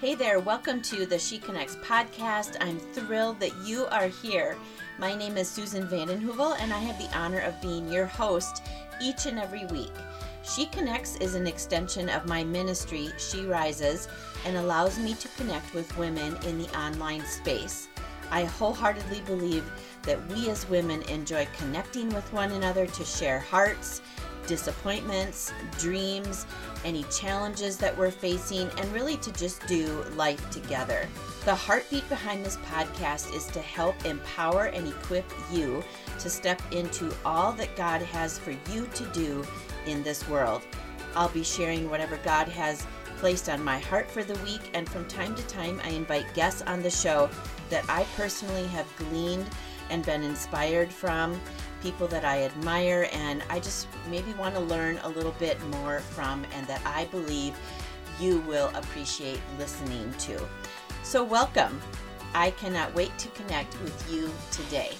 Hey there, welcome to the She Connects podcast. I'm thrilled that you are here. My name is Susan Vanden Heuvel, and I have the honor of being your host each and every week. She Connects is an extension of my ministry, She Rises, and allows me to connect with women in the online space. I wholeheartedly believe that we as women enjoy connecting with one another to share hearts, disappointments, dreams, any challenges that we're facing, and really to just do life together. The heartbeat behind this podcast is to help empower and equip you to step into all that God has for you to do in this world. I'll be sharing whatever God has placed on my heart for the week, and from time to time I invite guests on the show that I personally have gleaned and been inspired from, people that I admire and I just maybe want to learn a little bit more from, and that I believe you will appreciate listening to. So welcome. I cannot wait to connect with you today.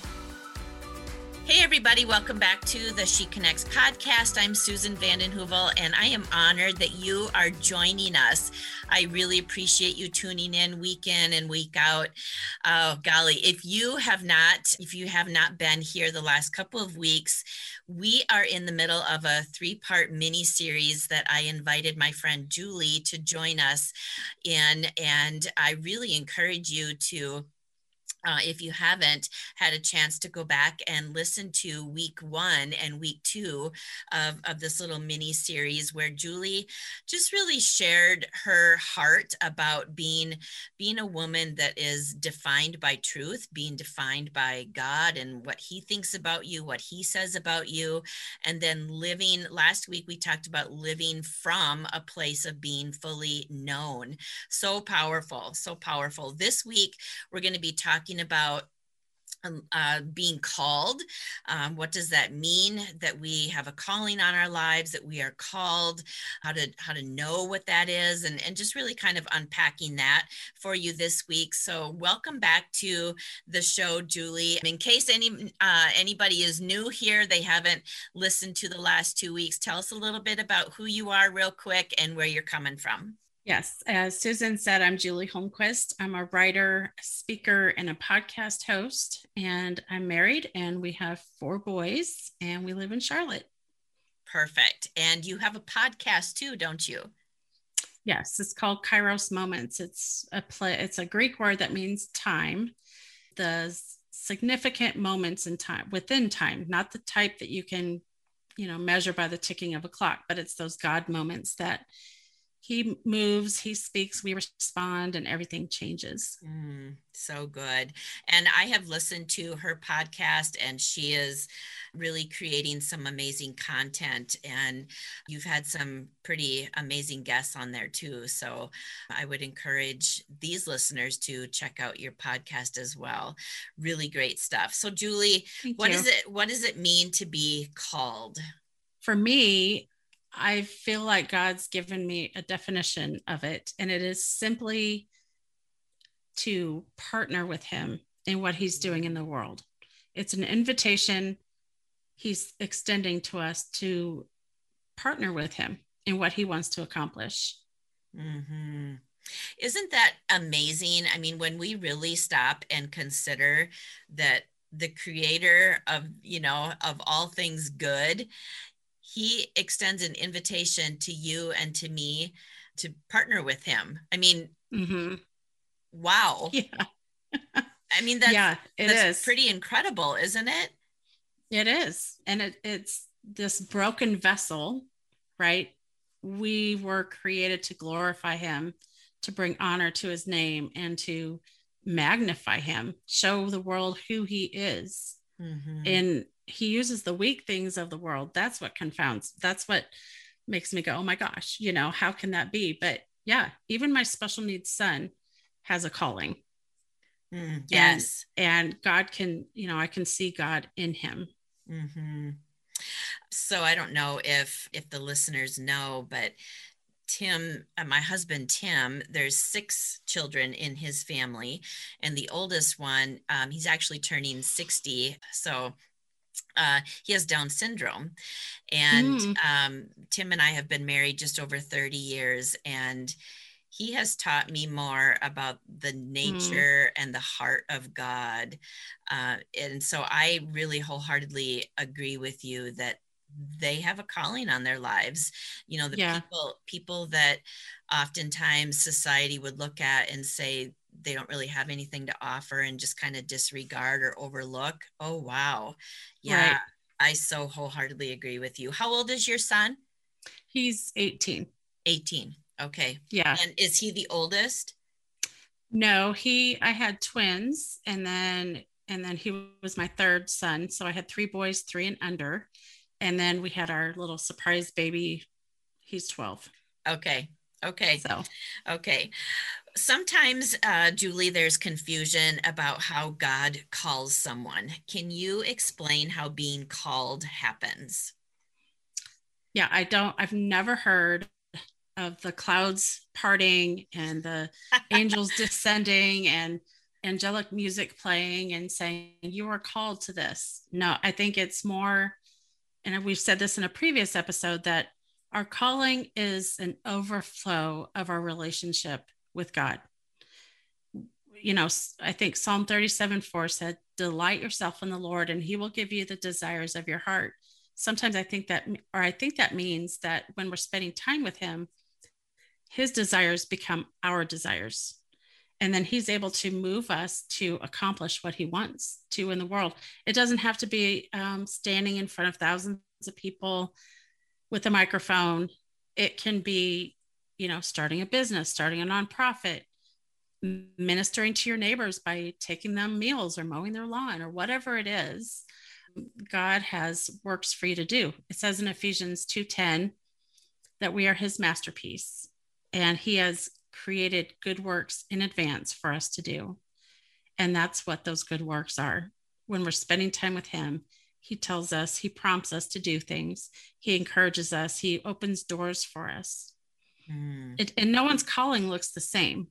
Hey everybody, welcome back to the She Connects podcast. I'm Susan Vanden Heuvel, and I am honored that you are joining us. I really appreciate you tuning in and week out. Oh golly, if you have not been here the last couple of weeks, we are in the middle of a three-part mini-series that I invited my friend Julie to join us in, and I really encourage you to if you haven't had a chance to go back and listen to week one and week two of this little mini series where Julie just really shared her heart about being a woman that is defined by truth, being defined by God and what he thinks about you, what he says about you, and then living. Last week, we talked about living from a place of being fully known. So powerful, so powerful. This week, we're going to be talking about being called. What does that mean? That we have a calling on our lives, that we are called, how to know what that is, and just really kind of unpacking that for you this week. So welcome back to the show, Julie. In case anybody is new here, they haven't listened to the last 2 weeks, tell us a little bit about who you are real quick and where you're coming from. Yes. As Susan said, I'm Julie Holmquist. I'm a writer, speaker, and a podcast host, and I'm married and we have 4 boys and we live in Charlotte. Perfect. And you have a podcast too, don't you? Yes. It's called Kairos Moments. It's a Greek word that means time. The significant moments in time, within time, not the type that you can, measure by the ticking of a clock, but it's those God moments that he moves, he speaks, we respond, and everything changes. So good. And I have listened to her podcast, and she is really creating some amazing content. And you've had some pretty amazing guests on there too. So I would encourage these listeners to check out your podcast as well. Really great stuff. So Julie, what does it mean to be called? For me, I feel like God's given me a definition of it, and it is simply to partner with him in what he's doing in the world. It's an invitation he's extending to us to partner with him in what he wants to accomplish. Mm-hmm. Isn't that amazing? I mean, when we really stop and consider that the creator of all things good, he extends an invitation to you and to me to partner with him. I mean, mm-hmm. Wow. Yeah. I mean, that's pretty incredible, isn't it? It is. And it's this broken vessel, right? We were created to glorify him, to bring honor to his name, and to magnify him, show the world who he is. Mm-hmm. And he uses the weak things of the world. That's what confounds. That's what makes me go, oh my gosh, how can that be? But yeah, even my special needs son has a calling. Yes. And God can, I can see God in him. Mm-hmm. So I don't know if the listeners know, but Tim, my husband, Tim, there's 6 children in his family. And the oldest one, he's actually turning 60. So he has Down syndrome, and Tim and I have been married just over 30 years, and he has taught me more about the nature and the heart of God. And so I really wholeheartedly agree with you that they have a calling on their lives. You know, the people that oftentimes society would look at and say they don't really have anything to offer and just kind of disregard or overlook. Oh, wow. Yeah. Right. I so wholeheartedly agree with you. How old is your son? He's 18. 18. Okay. Yeah. And is he the oldest? No, I had twins and then he was my third son. So I had three boys, three and under. And then we had our little surprise baby. He's 12. Okay. Okay. So, okay. Sometimes, Julie, there's confusion about how God calls someone. Can you explain how being called happens? Yeah, I've never heard of the clouds parting and the angels descending and angelic music playing and saying, you are called to this. No, I think it's more, and we've said this in a previous episode, that our calling is an overflow of our relationship with God. You know, I think Psalm 37:4 said, delight yourself in the Lord and he will give you the desires of your heart. Sometimes I think that means that when we're spending time with him, his desires become our desires. And then he's able to move us to accomplish what he wants to in the world. It doesn't have to be standing in front of thousands of people with a microphone. It can be, you know, starting a business, starting a nonprofit, ministering to your neighbors by taking them meals or mowing their lawn or whatever it is. God has works for you to do. It says in Ephesians 2:10 that we are his masterpiece and he has created good works in advance for us to do. And that's what those good works are. When we're spending time with him, he tells us, he prompts us to do things. He encourages us. He opens doors for us. Mm. And no one's calling looks the same,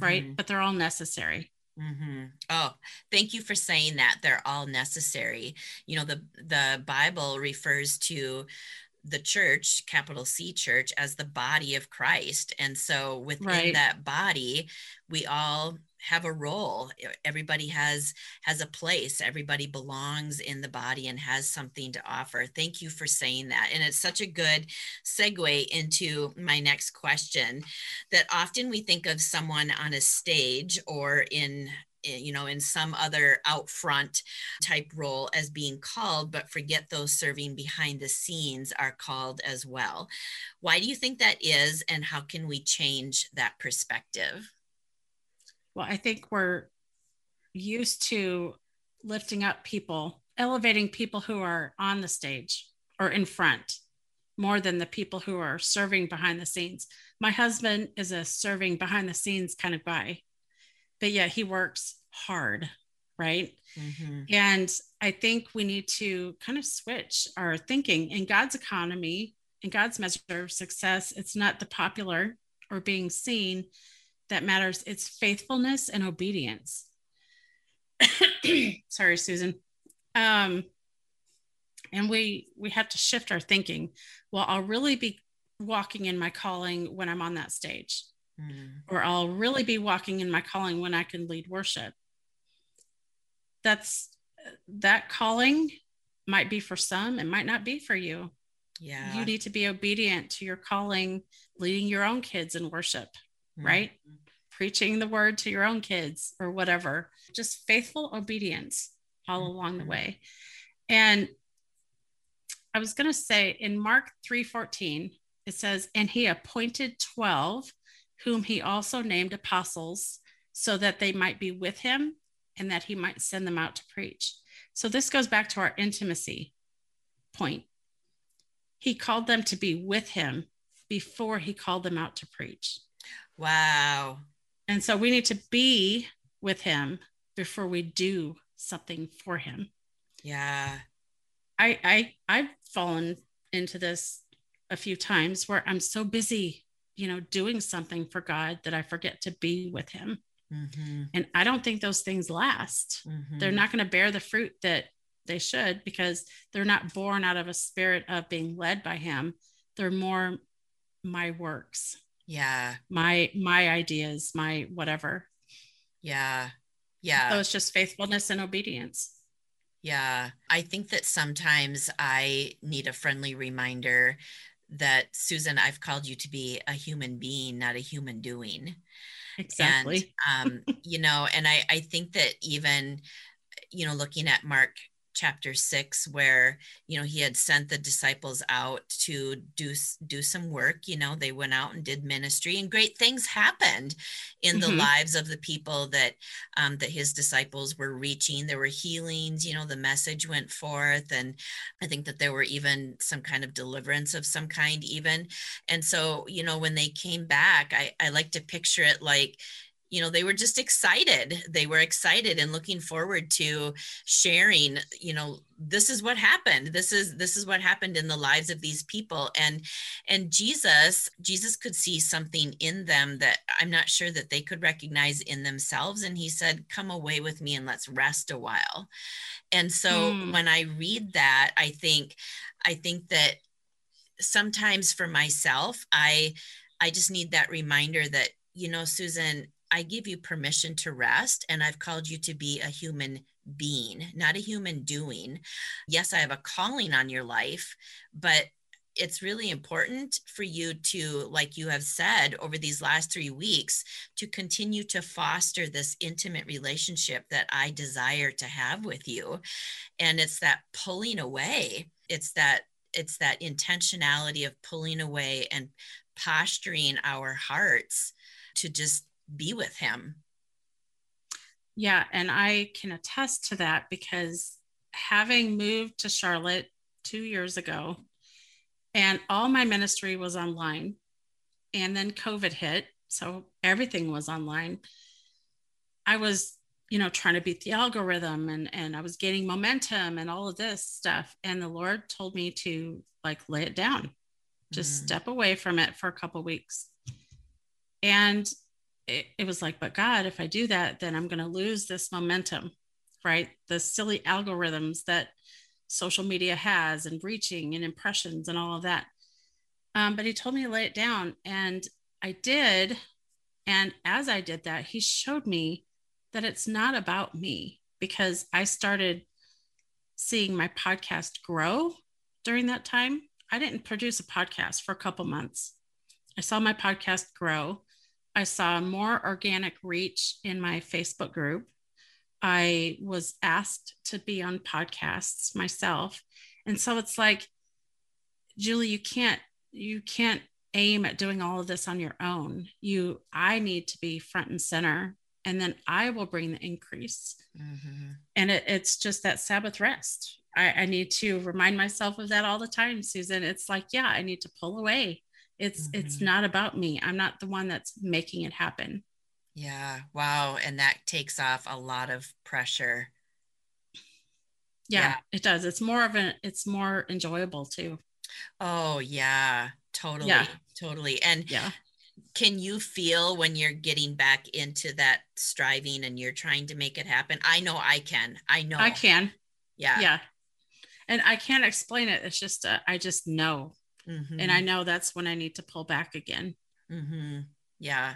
right? But they're all necessary. Mm-hmm. Oh, thank you for saying that. They're all necessary. You know, the Bible refers to the church, capital C church, as the body of Christ. And so within that body, we all have a role. Everybody has a place. Everybody belongs in the body and has something to offer. Thank you for saying that. And it's such a good segue into my next question, that often we think of someone on a stage or in some other out front type role as being called, but forget those serving behind the scenes are called as well. Why do you think that is, and how can we change that perspective? Well, I think we're used to lifting up people, elevating people who are on the stage or in front more than the people who are serving behind the scenes. My husband is a serving behind the scenes kind of guy. But yeah, he works hard, right? Mm-hmm. And I think we need to kind of switch our thinking. In God's economy, in God's measure of success, it's not the popular or being seen that matters. It's faithfulness and obedience. Sorry, Susan. And we have to shift our thinking. Well, I'll really be walking in my calling when I'm on that stage. Mm. Or I'll really be walking in my calling when I can lead worship. That calling might be for some, it might not be for you. Yeah. You need to be obedient to your calling, leading your own kids in worship, right? Preaching the word to your own kids or whatever, just faithful obedience all along the way. And I was going to say in Mark 3:14, it says, and he appointed 12 whom he also named apostles, so that they might be with him and that he might send them out to preach. So this goes back to our intimacy point. He called them to be with him before he called them out to preach. Wow. And so we need to be with him before we do something for him. Yeah. I've fallen into this a few times where I'm so busy, you know, doing something for God that I forget to be with him. Mm-hmm. And I don't think those things last. Mm-hmm. They're not going to bear the fruit that they should, because they're not born out of a spirit of being led by him. They're more my works Yeah. My ideas, my whatever. Yeah. Yeah. So it's just faithfulness and obedience. Yeah. I think that sometimes I need a friendly reminder that, Susan, I've called you to be a human being, not a human doing. Exactly. And, you know, and I think that even, you know, looking at Mark chapter 6, where, you know, he had sent the disciples out to do some work, you know, they went out and did ministry, and great things happened in the lives of the people that, that his disciples were reaching. There were healings, you know, the message went forth. And I think that there were even some kind of deliverance of some kind even. And so, you know, when they came back, I like to picture it like, you know, they were just excited. They were excited and looking forward to sharing, you know, this is what happened. This is what happened in the lives of these people. And Jesus could see something in them that I'm not sure that they could recognize in themselves. And he said, come away with me and let's rest a while. And so when I read that, I think that sometimes for myself, I just need that reminder that, you know, Susan, I give you permission to rest, and I've called you to be a human being, not a human doing. Yes, I have a calling on your life, but it's really important for you to, like you have said over these last 3 weeks, to continue to foster this intimate relationship that I desire to have with you. And it's that pulling away. It's that intentionality of pulling away and posturing our hearts to just be with him. Yeah. And I can attest to that, because having moved to Charlotte 2 years ago and all my ministry was online, and then COVID hit, so everything was online, I was, you know, trying to beat the algorithm, and I was gaining momentum and all of this stuff. And the Lord told me to like lay it down, just step away from it for a couple of weeks. And it was like, but God, if I do that, then I'm going to lose this momentum, right? The silly algorithms that social media has, and reaching and impressions and all of that. But he told me to lay it down, and I did. And as I did that, he showed me that it's not about me, because I started seeing my podcast grow during that time. I didn't produce a podcast for a couple months. I saw my podcast grow. I saw more organic reach in my Facebook group. I was asked to be on podcasts myself. And so it's like, Julie, you can't aim at doing all of this on your own. I need to be front and center, and then I will bring the increase. And it's just that Sabbath rest. I need to remind myself of that all the time, Susan. It's like, yeah, I need to pull away. It's not about me. I'm not the one that's making it happen. Yeah. Wow. And that takes off a lot of pressure. Yeah, it does. It's more enjoyable too. Oh yeah, totally. Yeah. Totally. And yeah. Can you feel when you're getting back into that striving and you're trying to make it happen? I know I can. Yeah. Yeah. And I can't explain it. It's just, I just know. And I know that's when I need to pull back again. Yeah.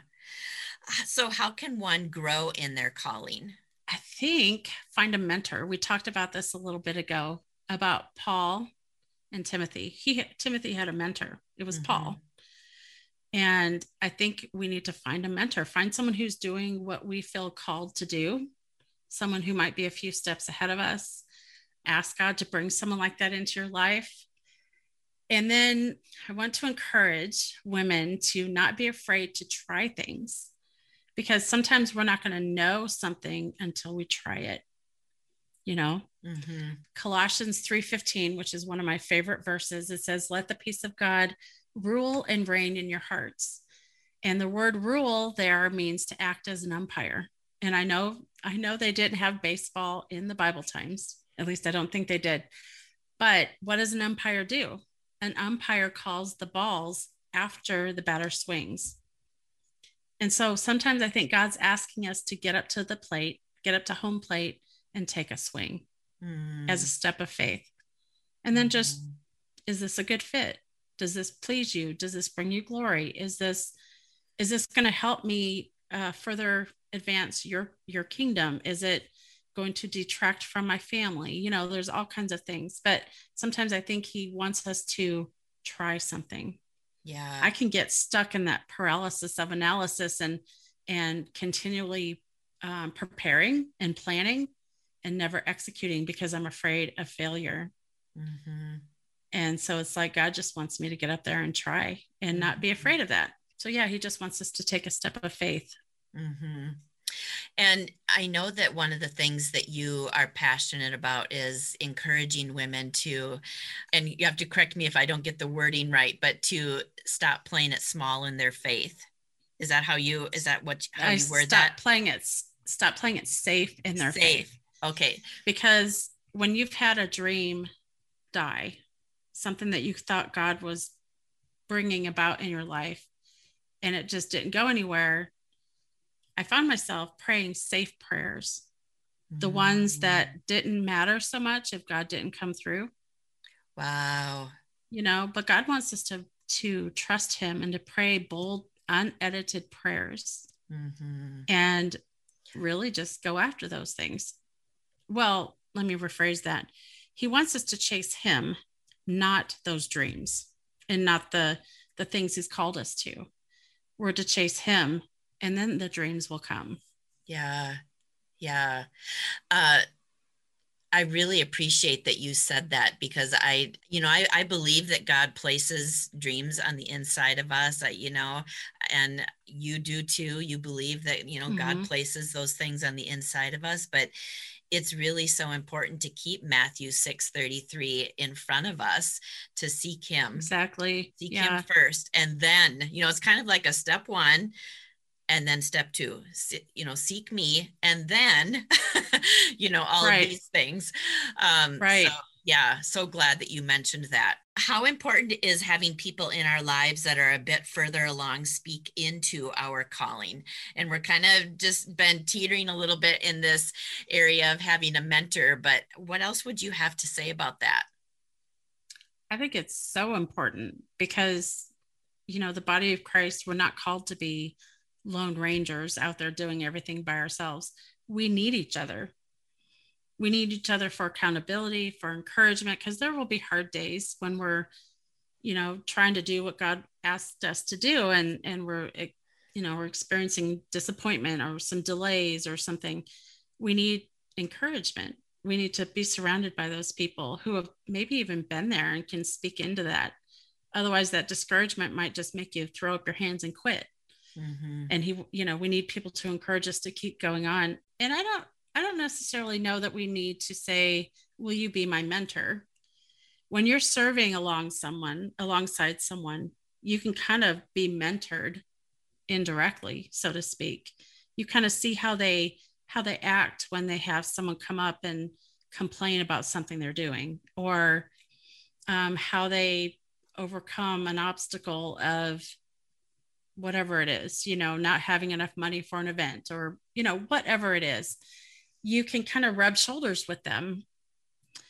So how can one grow in their calling? I think find a mentor. We talked about this a little bit ago about Paul and Timothy. Timothy had a mentor. It was Paul. And I think we need to find a mentor, find someone who's doing what we feel called to do, someone who might be a few steps ahead of us. Ask God to bring someone like that into your life. And then I want to encourage women to not be afraid to try things, because sometimes we're not going to know something until we try it, you know. Colossians 3:15, which is one of my favorite verses, it says, let the peace of God rule and reign in your hearts. And the word rule there means to act as an umpire. And I know they didn't have baseball in the Bible times. At least I don't think they did. But what does an umpire do? An umpire calls the balls after the batter swings. And so sometimes I think God's asking us to get up to the plate, get up to home plate, and take a swing as a step of faith. And then just, is this a good fit? Does this please you? Does this bring you glory? Is this Is this going to help me further advance your kingdom? Is it going to detract from my family? You know, there's all kinds of things, but sometimes I think he wants us to try something. Yeah. I can get stuck in that paralysis of analysis and continually preparing and planning and never executing because I'm afraid of failure. Mm-hmm. And so it's like, God just wants me to get up there and try and mm-hmm. not be afraid of that. So yeah, he just wants us to take a step of faith. Mm-hmm. And I know that one of the things that you are passionate about is encouraging women to, and you have to correct me if I don't get the wording right, but to stop playing it small in their faith. Is that how you, how you word that? Stop playing it safe in their faith. Okay. Because when you've had a dream die, something that you thought God was bringing about in your life, and it just didn't go anywhere, I found myself praying safe prayers, the ones that didn't matter so much if God didn't come through. Wow. You know, but God wants us to trust him and to pray bold, unedited prayers mm-hmm. and really just go after those things. Well, let me rephrase that. He wants us to chase him, not those dreams and not the things he's called us to. We're to chase him, and then the dreams will come. Yeah. Yeah. I really appreciate that you said that, because I believe that God places dreams on the inside of us, and you do too. You believe that, mm-hmm. God places those things on the inside of us, but it's really so important to keep Matthew 6:33 in front of us, to seek him. Exactly. Seek him first. And then, it's kind of like a step one, and then step two, seek me. And then, all right. of these things. Right. So, yeah. So glad that you mentioned that. How important is having people in our lives that are a bit further along speak into our calling? And we're kind of just been teetering a little bit in this area of having a mentor, but what else would you have to say about that? I think it's so important because, the body of Christ, we're not called to be lone rangers out there doing everything by ourselves. We need each other. We need each other for accountability, for encouragement, because there will be hard days when we're, trying to do what God asked us to do. And we're, we're experiencing disappointment or some delays or something. We need encouragement. We need to be surrounded by those people who have maybe even been there and can speak into that. Otherwise, that discouragement might just make you throw up your hands and quit. Mm-hmm. And we need people to encourage us to keep going on. And I don't necessarily know that we need to say, will you be my mentor? When you're serving alongside someone, you can kind of be mentored indirectly, so to speak. You kind of see how they act when they have someone come up and complain about something they're doing, or how they overcome an obstacle of whatever it is, not having enough money for an event, or, whatever it is. You can kind of rub shoulders with them.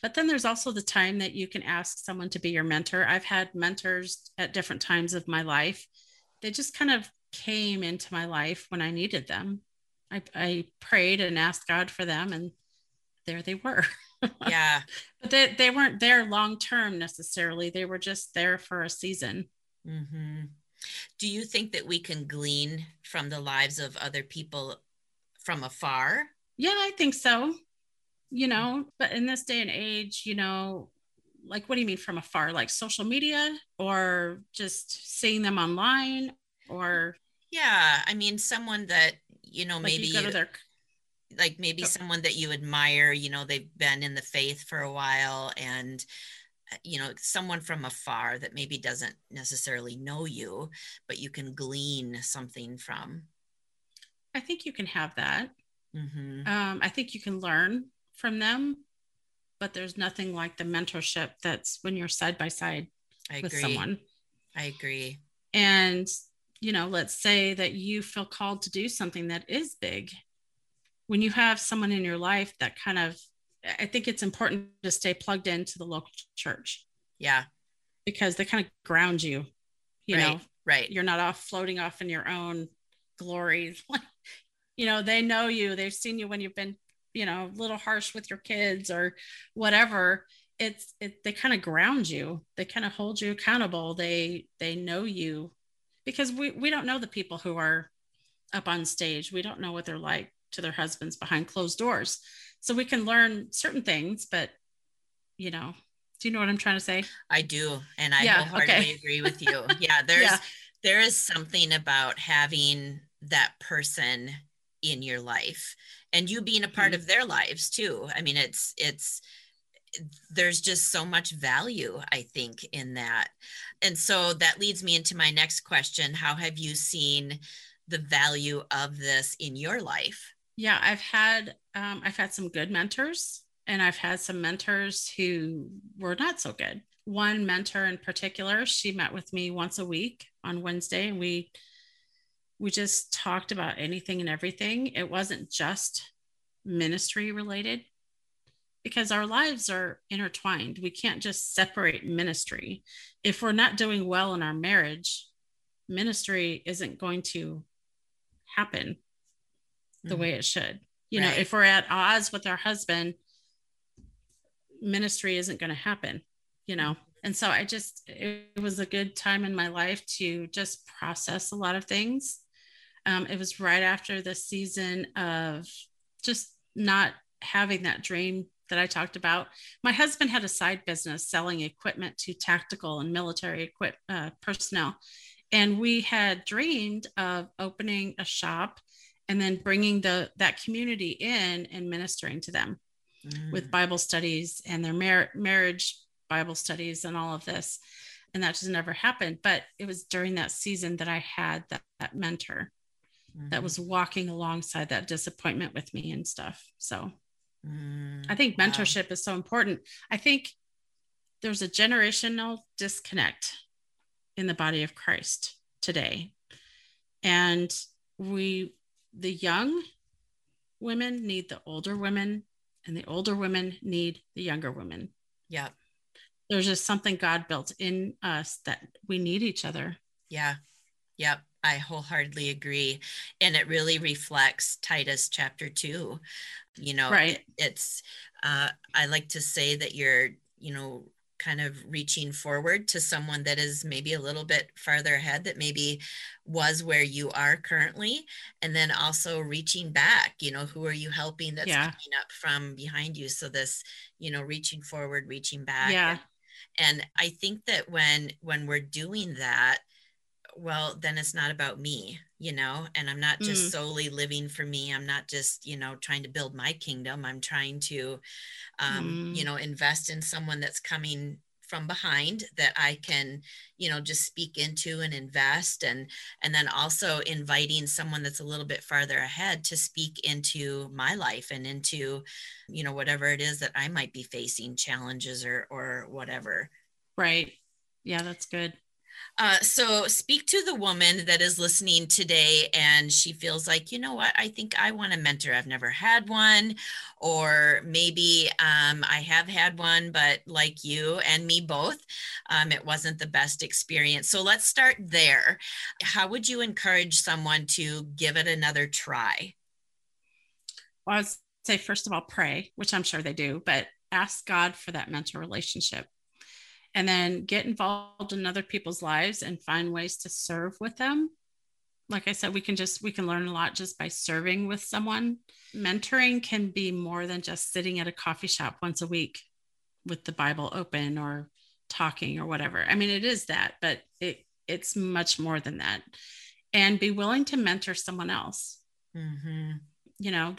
But then there's also the time that you can ask someone to be your mentor. I've had mentors at different times of my life. They just kind of came into my life when I needed them. I prayed and asked God for them, and there they were. Yeah. But they weren't there long-term necessarily. They were just there for a season. Mm-hmm. Do you think that we can glean from the lives of other people from afar? Yeah, I think so. But in this day and age, like, what do you mean from afar? Like social media, or just seeing them online, or? Yeah. I mean, someone that, maybe you go to their... like maybe someone that you admire, they've been in the faith for a while, and someone from afar that maybe doesn't necessarily know you, but you can glean something from. I think you can have that. Mm-hmm. I think you can learn from them, but there's nothing like the mentorship that's when you're side by side with someone. I agree. And, let's say that you feel called to do something that is big. When you have someone in your life that kind of, I think it's important to stay plugged into the local church. Yeah. Because they kind of ground you, right. Right. You're not off floating off in your own glory. You know, they know you, they've seen you when you've been, you know, a little harsh with your kids or whatever. They kind of ground you. They kind of hold you accountable. They know you, because we don't know the people who are up on stage. We don't know what they're like to their husbands behind closed doors. So we can learn certain things, but you know, do you know what I'm trying to say? I do. And I wholeheartedly agree with you. Yeah. There is something about having that person in your life and you being a part of their lives too. I mean, there's just so much value, I think, in that. And so that leads me into my next question. How have you seen the value of this in your life? Yeah, I've had some good mentors, and I've had some mentors who were not so good. One mentor in particular, she met with me once a week on Wednesday, and we just talked about anything and everything. It wasn't just ministry related, because our lives are intertwined. We can't just separate ministry. If we're not doing well in our marriage, ministry isn't going to happen the way it should. You know, if we're at odds with our husband, ministry isn't going to happen, you know? And so it was a good time in my life to just process a lot of things. It was right after the season of just not having that dream that I talked about. My husband had a side business selling equipment to tactical and military personnel. And we had dreamed of opening a shop and then bringing that community in and ministering to them with Bible studies and their marriage Bible studies and all of this. And that just never happened. But it was during that season that I had that mentor that was walking alongside that disappointment with me and stuff. So I think mentorship is so important. I think there's a generational disconnect in the body of Christ today. And the young women need the older women, and the older women need the younger women. Yeah. There's just something God built in us that we need each other. Yeah. Yep. I wholeheartedly agree. And it really reflects Titus chapter 2. You know, it's I like to say that you're, you know, kind of reaching forward to someone that is maybe a little bit farther ahead, that maybe was where you are currently. And then also reaching back, you know, who are you helping that's coming up from behind you? So this, you know, reaching forward, reaching back. Yeah. And I think that when we're doing that, well, then it's not about me, you know, and I'm not just solely living for me. I'm not just, you know, trying to build my kingdom. I'm trying to, you know, invest in someone that's coming from behind that I can, you know, just speak into and invest. And then also inviting someone that's a little bit farther ahead to speak into my life and into, you know, whatever it is that I might be facing, challenges or whatever. Right. Yeah, that's good. So speak to the woman that is listening today and she feels like, you know what, I think I want a mentor. I've never had one, or maybe I have had one, but like you and me both, it wasn't the best experience. So let's start there. How would you encourage someone to give it another try? Well, I would say, first of all, pray, which I'm sure they do, but ask God for that mentor relationship. And then get involved in other people's lives and find ways to serve with them. Like I said, we can learn a lot just by serving with someone. Mentoring can be more than just sitting at a coffee shop once a week with the Bible open or talking or whatever. I mean, it is that, but it's much more than that. And be willing to mentor someone else. Mm-hmm. You know,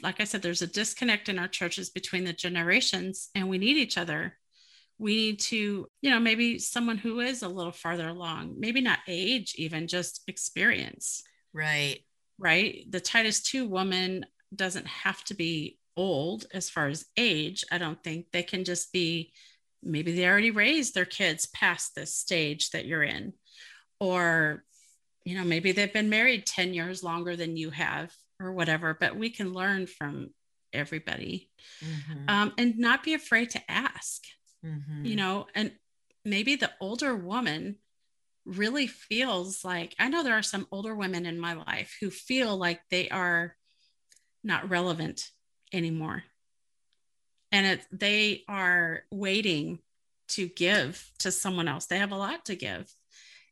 like I said, there's a disconnect in our churches between the generations, and we need each other. We need to, you know, maybe someone who is a little farther along, maybe not age, even just experience. Right. The Titus 2 woman doesn't have to be old as far as age. I don't think. They can just be, maybe they already raised their kids past this stage that you're in, or, you know, maybe they've been married 10 years longer than you have or whatever, but we can learn from everybody and not be afraid to ask. You know, and maybe the older woman really feels like, I know there are some older women in my life who feel like they are not relevant anymore. And they are waiting to give to someone else. They have a lot to give.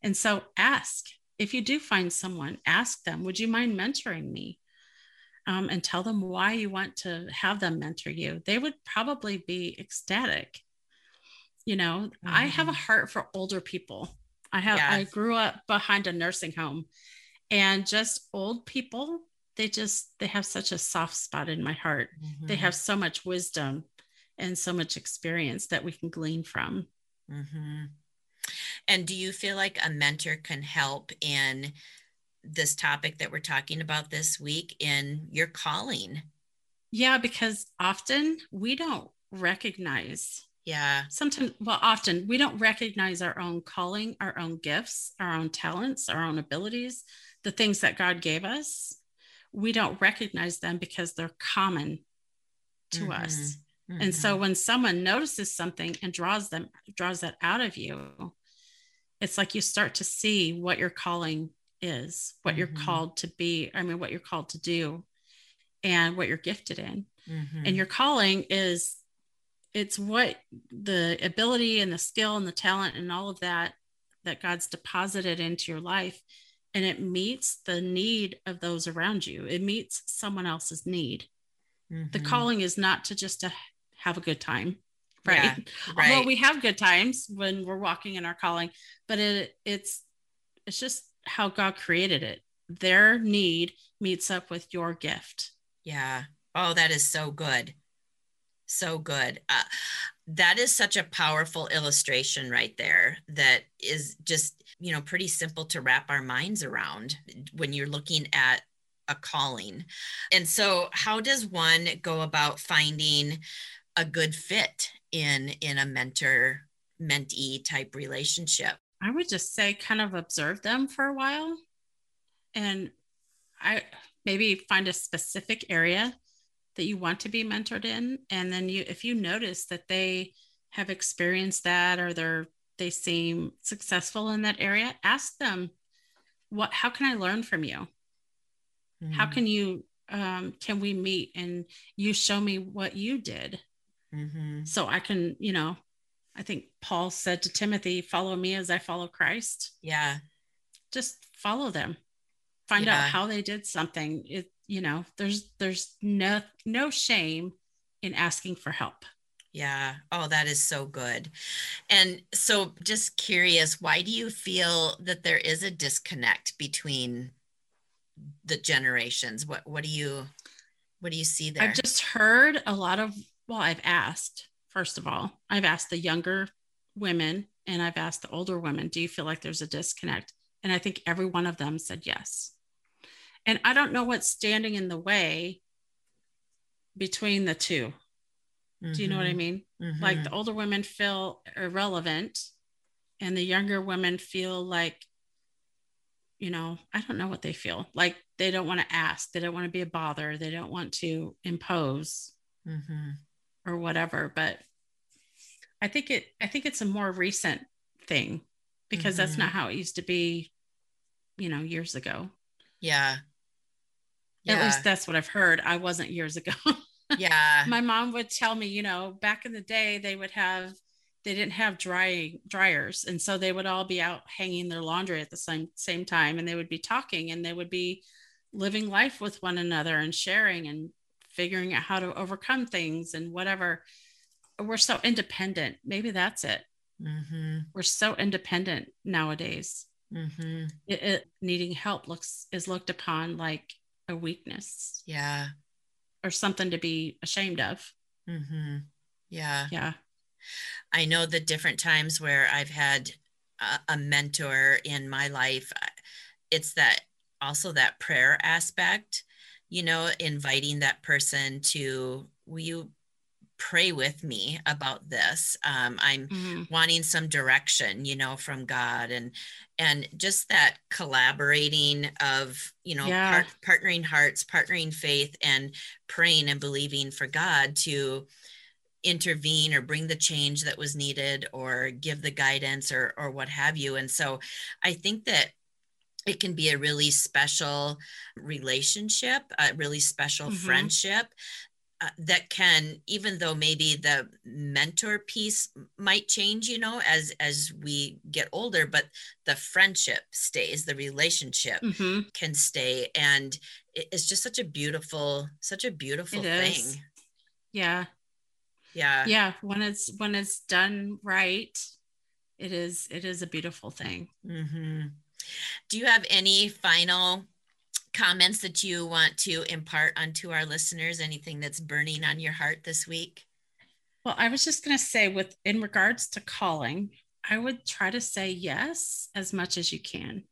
And so ask, if you do find someone, ask them, would you mind mentoring me? And tell them why you want to have them mentor you. They would probably be ecstatic. You know, I have a heart for older people. Yes. I grew up behind a nursing home, and just old people, they have such a soft spot in my heart. Mm-hmm. They have so much wisdom and so much experience that we can glean from. Mm-hmm. And do you feel like a mentor can help in this topic that we're talking about this week in your calling? Yeah, because often we don't recognize. Yeah. Often we don't recognize our own calling, our own gifts, our own talents, our own abilities, the things that God gave us. We don't recognize them because they're common to mm-hmm. us. Mm-hmm. And so when someone notices something and draws that out of you, it's like you start to see what your calling is, what mm-hmm. you're called to be. I mean, what you're called to do and what you're gifted in. Mm-hmm. And your calling is, it's what the ability and the skill and the talent and all of that God's deposited into your life. And it meets the need of those around you. It meets someone else's need. Mm-hmm. The calling is not to just to have a good time, right? Yeah, right. Although we have good times when we're walking in our calling, but it's just how God created it. Their need meets up with your gift. Yeah. Oh, that is so good. So good. That is such a powerful illustration right there. That is just, you know, pretty simple to wrap our minds around when you're looking at a calling. And so how does one go about finding a good fit in a mentor-mentee type relationship? I would just say kind of observe them for a while, and I maybe find a specific area that you want to be mentored in. And then if you notice that they have experienced that, or they seem successful in that area, ask them, how can I learn from you? Mm-hmm. How can you, can we meet and you show me what you did? Mm-hmm. So I can, you know, I think Paul said to Timothy, follow me as I follow Christ. Yeah. Just follow them. Find out how they did something. You know, there's no shame in asking for help. Yeah. Oh, that is so good. And so just curious, why do you feel that there is a disconnect between the generations? What do you see there? I've just heard I've asked, first of all, I've asked the younger women and I've asked the older women, do you feel like there's a disconnect? And I think every one of them said yes. And I don't know what's standing in the way between the two. Mm-hmm. Do you know what I mean? Mm-hmm. Like the older women feel irrelevant and the younger women feel like, you know, I don't know what they feel. Like they don't want to ask. They don't want to be a bother. They don't want to impose mm-hmm. or whatever. But I think it's a more recent thing, because mm-hmm. that's not how it used to be, you know, years ago. Yeah. Yeah. At least that's what I've heard. I wasn't years ago. Yeah. My mom would tell me, you know, back in the day they didn't have dryers. And so they would all be out hanging their laundry at the same time. And they would be talking and they would be living life with one another and sharing and figuring out how to overcome things and whatever. We're so independent. Maybe that's it. Mm-hmm. We're so independent nowadays. Mm-hmm. Needing help is looked upon like a weakness, yeah, or something to be ashamed of. Mm-hmm. Yeah. I know the different times where I've had a mentor in my life. It's that prayer aspect, you know, inviting that person to, will you pray with me about this? I'm mm-hmm. wanting some direction, you know, from God, and just that collaborating of, you know, partnering hearts, partnering faith, and praying and believing for God to intervene or bring the change that was needed or give the guidance or what have you. And so I think that it can be a really special relationship, a really special friendship that can, even though maybe the mentor piece might change, you know, as we get older, but the friendship stays, the relationship can stay. And it's just such a beautiful thing. Yeah. Yeah. Yeah. When it's done right, it is a beautiful thing. Mm-hmm. Do you have any final comments that you want to impart onto our listeners? Anything that's burning on your heart this week? Well, I was just going to say, in regards to calling, I would try to say yes as much as you can,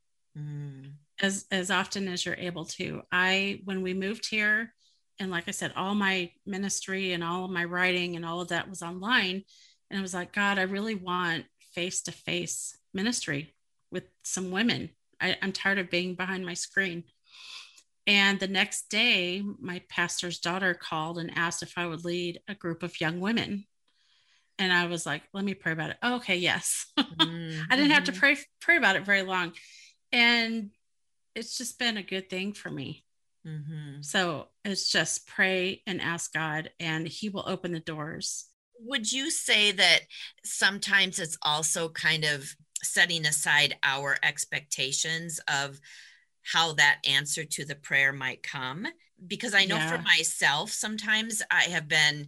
as often as you're able to. When we moved here, and like I said, all my ministry and all of my writing and all of that was online. And I was like, God, I really want face-to-face ministry with some women. I'm tired of being behind my screen. And the next day, my pastor's daughter called and asked if I would lead a group of young women. And I was like, let me pray about it. Oh, okay, yes. I didn't have to pray about it very long. And it's just been a good thing for me. So it's just pray and ask God, and he will open the doors. Would you say that sometimes it's also kind of setting aside our expectations of how that answer to the prayer might come? Because I know for myself, sometimes I've been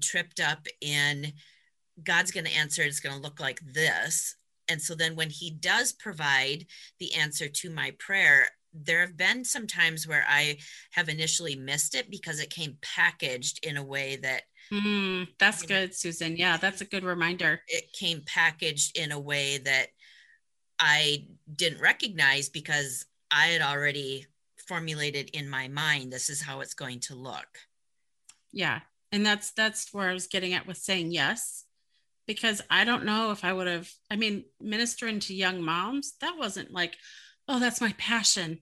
tripped up in God's going to answer. It's going to look like this. And so then when he does provide the answer to my prayer, there have been some times where I have initially missed it because it came packaged in a way that that's good, Susan. Yeah, that's a good reminder. It came packaged in a way that I didn't recognize because I had already formulated in my mind, this is how it's going to look. Yeah. And that's where I was getting at with saying yes, because I don't know if I would have, ministering to young moms, that wasn't like, oh, that's my passion,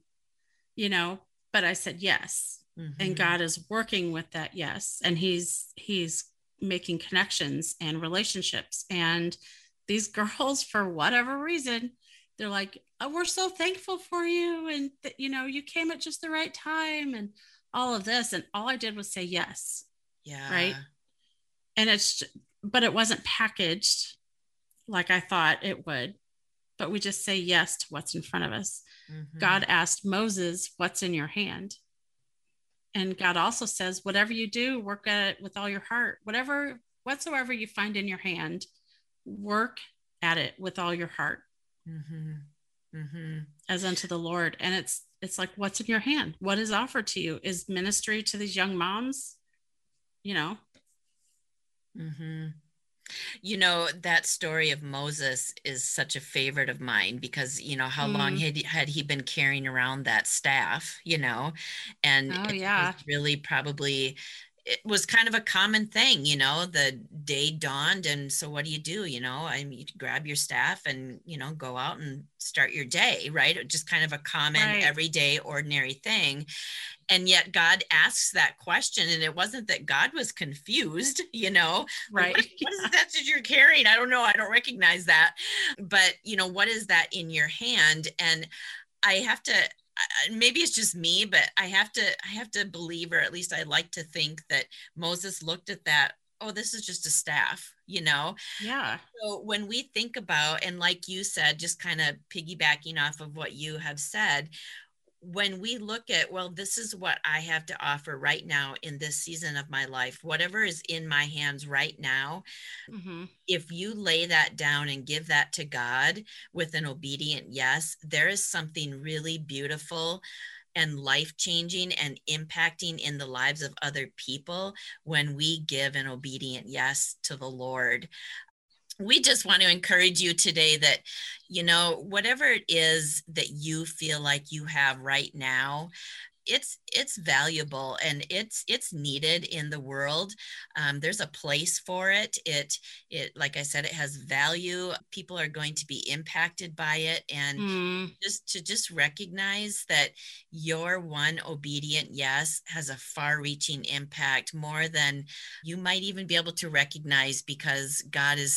you know, but I said yes. And God is working with that. Yes. And he's making connections and relationships, and these girls, for whatever reason, they're like, oh, we're so thankful for you. And you know, you came at just the right time and all of this. And all I did was say yes. Yeah. Right. And but it wasn't packaged like I thought it would. But we just say yes to what's in front of us. God asked Moses, what's in your hand? And God also says, whatever you do, work at it with all your heart, whatsoever you find in your hand, work at it with all your heart as unto the Lord. And it's like, what's in your hand? What is offered to you? Is ministry to these young moms, you know? You know, that story of Moses is such a favorite of mine because, you know, how long had he been carrying around that staff, you know, and was really probably, it was kind of a common thing, you know, the day dawned. And so what do? You know, you grab your staff and, you know, go out and start your day, right? Just kind of a common, everyday, ordinary thing. And yet God asks that question. And it wasn't that God was confused, you know, right? Like, what is that you're carrying? I don't know. I don't recognize that. But, you know, what is that in your hand? And I have to, maybe it's just me, but I have to believe, or at least I like to think that Moses looked at that. Oh, this is just a staff, you know? Yeah. So when we think about, and like you said, just kind of piggybacking off of what you have said, when we look at, well, this is what I have to offer right now in this season of my life, whatever is in my hands right now, if you lay that down and give that to God with an obedient yes, there is something really beautiful and life-changing and impacting in the lives of other people when we give an obedient yes to the Lord. We just want to encourage you today that, you know, whatever it is that you feel like you have right now, it's valuable and it's needed in the world. There's a place for it. It like I said, it has value. People are going to be impacted by it, and just recognize that your one obedient yes has a far-reaching impact, more than you might even be able to recognize, because God is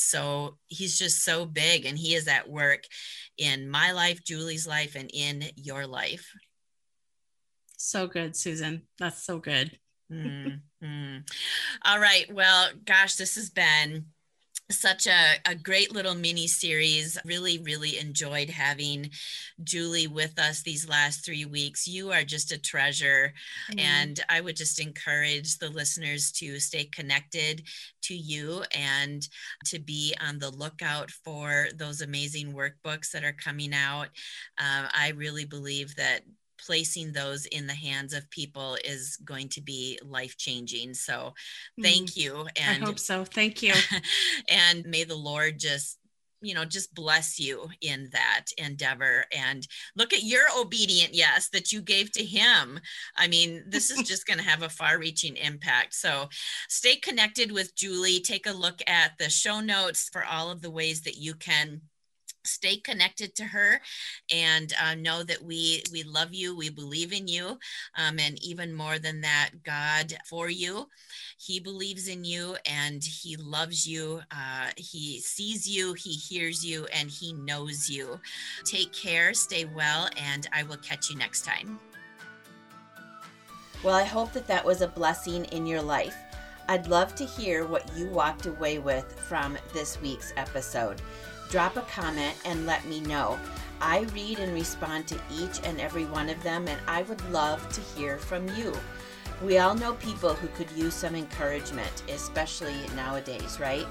he's just so big, and he is at work in my life, Julie's life, and in your life. So good, Susan. That's so good. Mm-hmm. All right. Well, gosh, this has been such a great little mini series. Really, really enjoyed having Julie with us these last 3 weeks. You are just a treasure. Mm-hmm. And I would just encourage the listeners to stay connected to you and to be on the lookout for those amazing workbooks that are coming out. I really believe that placing those in the hands of people is going to be life-changing. So thank you. And I hope so. Thank you. And may the Lord just bless you in that endeavor, and look at your obedient yes that you gave to him. I mean, this is just going to have a far-reaching impact. So stay connected with Julie. Take a look at the show notes for all of the ways that you can stay connected to her, and know that we love you, we believe in you, and even more than that, God for you. He believes in you, and he loves you. He sees you, he hears you, and he knows you. Take care, stay well, and I will catch you next time. Well, I hope that was a blessing in your life. I'd love to hear what you walked away with from this week's episode. Drop a comment and let me know. I read and respond to each and every one of them, and I would love to hear from you. We all know people who could use some encouragement, especially nowadays, right?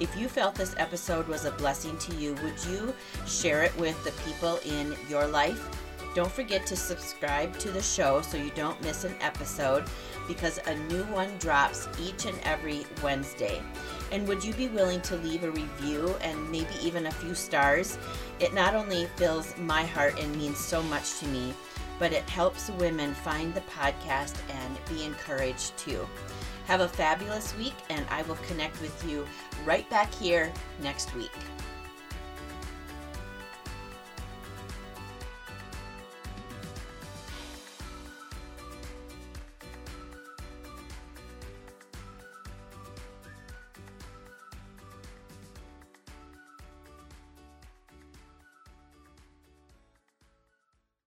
If you felt this episode was a blessing to you, would you share it with the people in your life? Don't forget to subscribe to the show so you don't miss an episode, because a new one drops each and every Wednesday. And would you be willing to leave a review and maybe even a few stars? It not only fills my heart and means so much to me, but it helps women find the podcast and be encouraged too. Have a fabulous week, and I will connect with you right back here next week.